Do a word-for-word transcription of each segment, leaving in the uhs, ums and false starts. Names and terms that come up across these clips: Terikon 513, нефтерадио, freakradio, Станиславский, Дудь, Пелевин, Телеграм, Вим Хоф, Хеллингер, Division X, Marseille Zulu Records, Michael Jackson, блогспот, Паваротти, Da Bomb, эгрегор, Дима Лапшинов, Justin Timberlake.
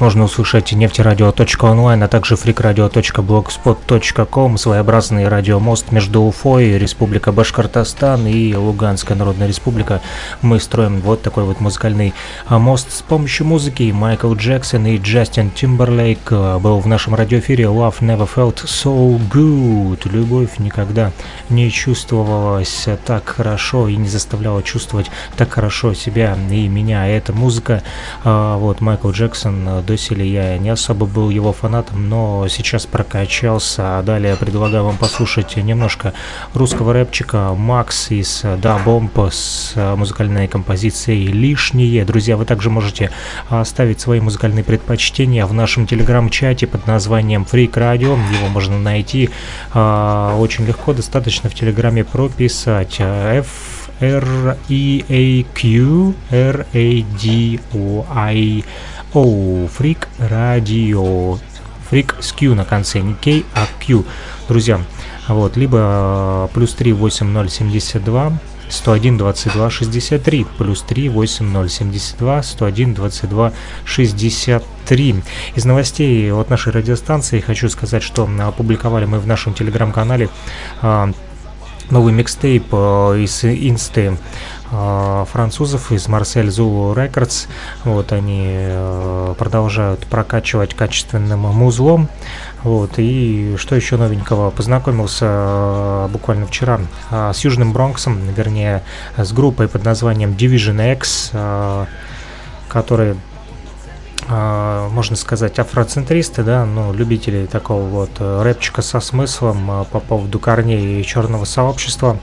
Можно услышать нефтерадио точка онлайн, а также фрик радио точка блогспот точка ком, своеобразный радиомост между Уфой, Республика Башкортостан и Луганская Народная Республика. Мы строим вот такой вот музыкальный мост с помощью музыки. Майкл Джексон и Джастин Тимберлейк был в нашем радиоэфире. Love never felt so good. Любовь никогда не чувствовалась так хорошо и не заставляла чувствовать так хорошо себя и меня. И эта музыка, вот Майкл Джексон. Доселе я не особо был его фанатом, но сейчас прокачался. Далее предлагаю вам послушать немножко русского рэпчика. Макс из Da Bomb с музыкальной композицией «Лишние». Друзья, вы также можете оставить свои музыкальные предпочтения в нашем телеграм-чате под названием Freak Radio. Его можно найти очень легко, достаточно в телеграме прописать эф эр и эй кью эр эй ди о ай о, Фрик Радио, Фрик с Q на конце, не K, а Q, друзья, вот, либо плюс три восемь ноль семь два сто один двадцать два шестьдесят три, плюс три восемь ноль семь два сто один двадцать два шестьдесят три. Из новостей от нашей радиостанции хочу сказать, что опубликовали мы в нашем телеграм-канале а, новый микстейп а, из инсты французов из Marseille Zulu Records. Вот они продолжают прокачивать качественным музлом. Вот, и что еще новенького? Познакомился буквально вчера с Южным Бронксом, вернее, с группой под названием Division X, которые, можно сказать, афроцентристы, да, ну, любители такого вот рэпчика со смыслом по поводу корней черного сообщества.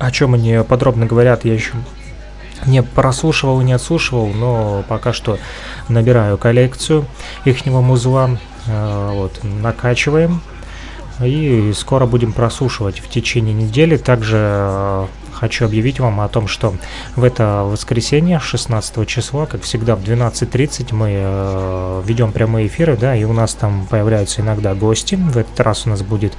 О чем они подробно говорят, я еще не прослушивал, не отслушивал, но пока что набираю коллекцию ихнего музла, вот, накачиваем, и скоро будем прослушивать в течение недели. Также хочу объявить вам о том, что в это воскресенье, шестнадцатого числа, как всегда, в двенадцать тридцать мы ведем прямые эфиры, да, и у нас там появляются иногда гости. В этот раз у нас будет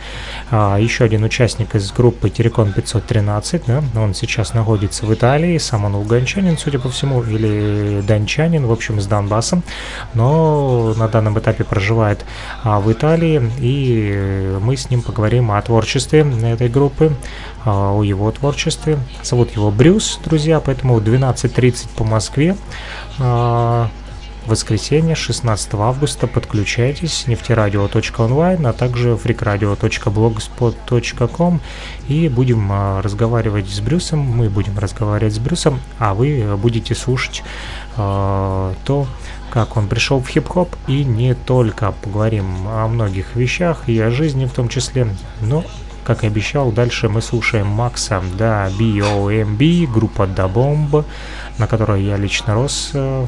а, еще один участник из группы Терикон пятьсот тринадцать, да, он сейчас находится в Италии, сам он луганчанин, судя по всему, или дончанин, в общем, из Донбасса, но на данном этапе проживает а, в Италии, и мы с ним поговорим о творчестве этой группы, о его творчестве. Зовут его Брюс, друзья, поэтому двенадцать тридцать по Москве, воскресенье, шестнадцатого августа, подключайтесь, нефтерадио точка онлайн, а также фрик радио точка блогспот точка ком, и будем разговаривать с Брюсом, мы будем разговаривать с Брюсом, а вы будете слушать то, как он пришел в хип-хоп, и не только. Поговорим о многих вещах и о жизни в том числе, но, как и обещал, дальше мы слушаем Макса, да, би о эм би, группа Da Bomb, на которой я лично рос в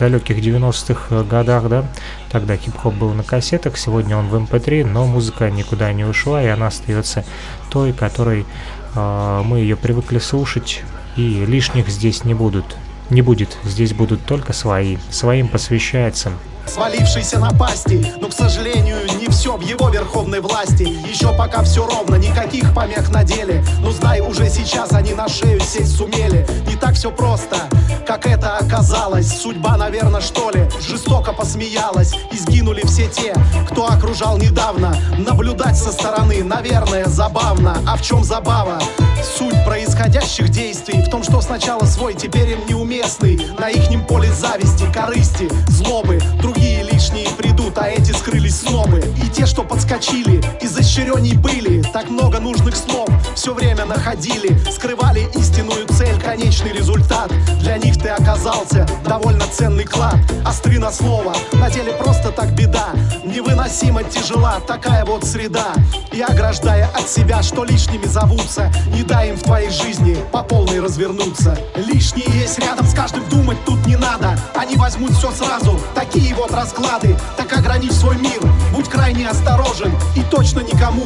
далеких девяностых годах, да, тогда хип-хоп был на кассетах, сегодня он в эм пэ три, но музыка никуда не ушла, и она остается той, которой э, мы ее привыкли слушать, и лишних здесь не будут, не будет, здесь будут только свои, своим посвящается. Свалившийся на пасти, но, к сожалению, не все в его верховной власти. Еще пока все ровно, никаких помех на деле. Но знай, уже сейчас они на шею сесть сумели. Не так все просто, как это оказалось. Судьба, наверное, что ли, жестоко посмеялась. И сгинули все те, кто окружал недавно. Наблюдать со стороны, наверное, забавно. А в чем забава? Суть происходящих действий в том, что сначала свой, теперь им неуместный. На ихнем поле зависти, корысти, злобы. Другие лишние придут, а эти скрылись снобы. И те, что подскочили, изощренней были. Так много нужных слов все время находили. Скрывали истинную цель, конечный результат. Для них ты оказался довольно ценный клад. Остры на слово, на деле просто так беда. Невыносимо тяжела такая вот среда. И ограждая от себя, что лишними зовутся, не дай им в твоей жизни по полной развернуться. Лишние есть рядом, с каждым думать тут не надо. Они возьмут все сразу, такие вот расклады. Так ограничь свой мир, будь крайне осторожен. И точно никому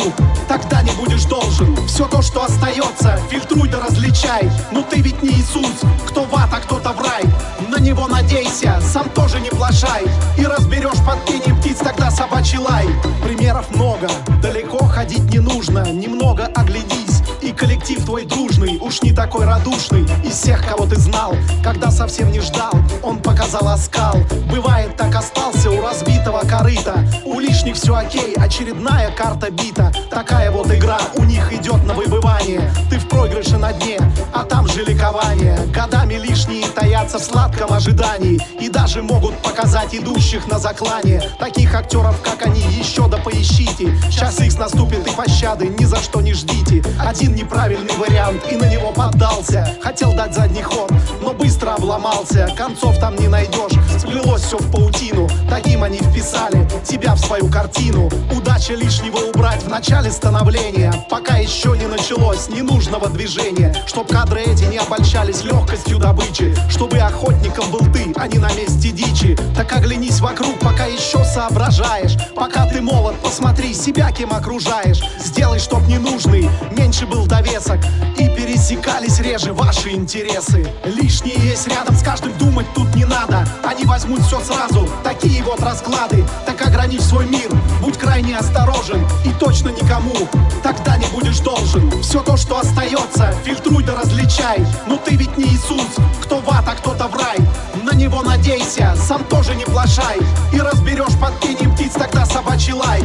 тогда не будешь должен. Все то, что остается, фильтруй да различай. Но ты ведь не Иисус, кто в ад, а кто-то в рай. На него надейся, сам тоже не плашай. И разберешь под пением птиц тогда собачий лай. Примеров много, далеко ходить не нужно. Немного оглядись, и коллектив твой дружный, уж не такой радушный из всех, кого ты знал, когда совсем не ждал, он показал оскал. Бывает, так остался у разбитого корыта, у лишних все окей, очередная карта бита. Такая вот игра у них идет на выбывание. Ты в проигрыше на дне, а там же ликование. Годами лишние таятся в сладком ожидании и даже могут показать идущих на заклане. Таких актеров, как они, еще да поищите. Сейчас их наступит и пощады ни за что не ждите. Один неправильный вариант и на него поддался. Хотел дать задний ход, но быстро обломался. Концов там не найдешь, сплелось все в паутину. Таким они вписали тебя в свою картину. Удача лишнего убрать в начале становления, пока еще не началось ненужного движения. Чтоб кадры эти не обольщались легкостью добычи, чтобы охотником был ты, а не на месте дичи. Так оглянись вокруг, пока еще соображаешь, пока ты молод, посмотри себя кем окружаешь. Сделай, чтоб ненужный меньше был довесок и пересекались реже ваши интересы. Лишние есть рядом, с каждым думать тут не надо. Они возьмут все сразу, такие вот расклады. Так ограничь свой мир, будь крайне осторожен и точно никому тогда не будешь должен. Все то, что остается, фильтруй да различай. Но ты ведь не Иисус, кто в ад, а кто-то в рай. На него надейся, сам тоже не плашай, и разберешь под пением птиц тогда собачий лай.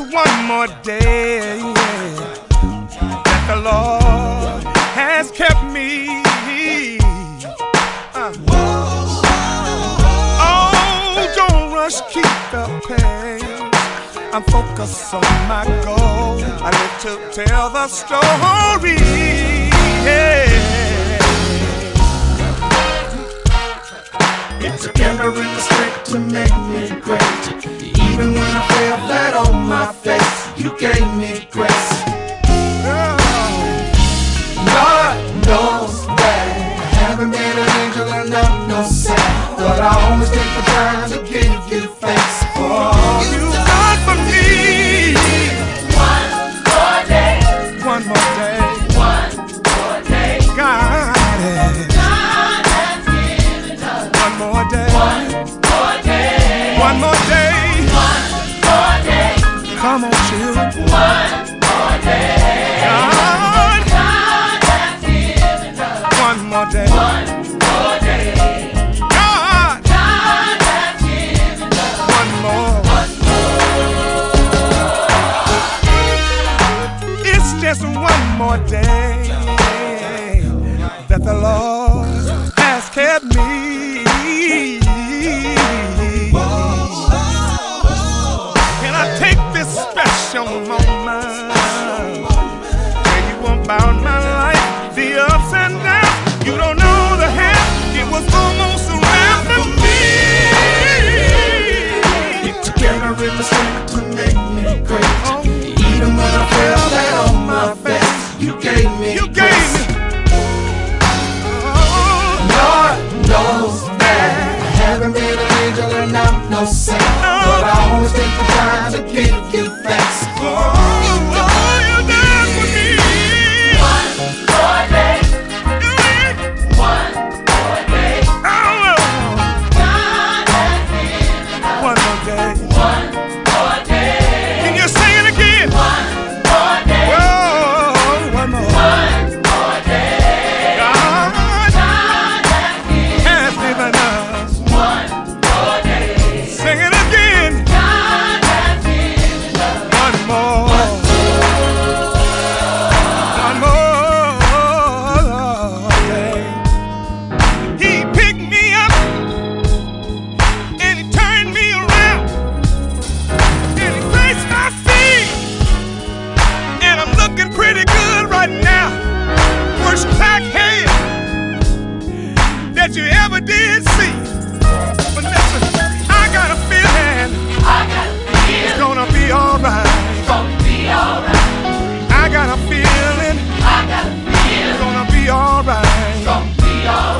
One more day that the Lord has kept me. Uh. Oh, don't rush, keep the pace. I'm focused on my goal. I live to tell the story. Yeah. It took every mistake to make me great. Even when I fell flat on my face, you gave me grace. God knows that I haven't been an angel enough, no sad. But I always take the time to give you thanks for all you've done for me. One more day, one more day, one more day. God has, God has given us one more day, one more day, one more day. Come on, children. One more day. God, God has given us one more day. One more day. God, God has given us one more. One more. It's just one more day that the Lord has kept me. Special moment, where you unbound my life, the ups and downs. You don't know the half. It was almost a wrap for me. It took every mistake to make me great. Oh. Even when I fell flat on my face, you gave me. You gave grace. Me. Oh. Lord knows that I haven't been an angel and I'm no saint. Oh. But I always take the time to give you. Alright. got a feeling, I got a feeling, it's gonna be alright, it's gonna be alright.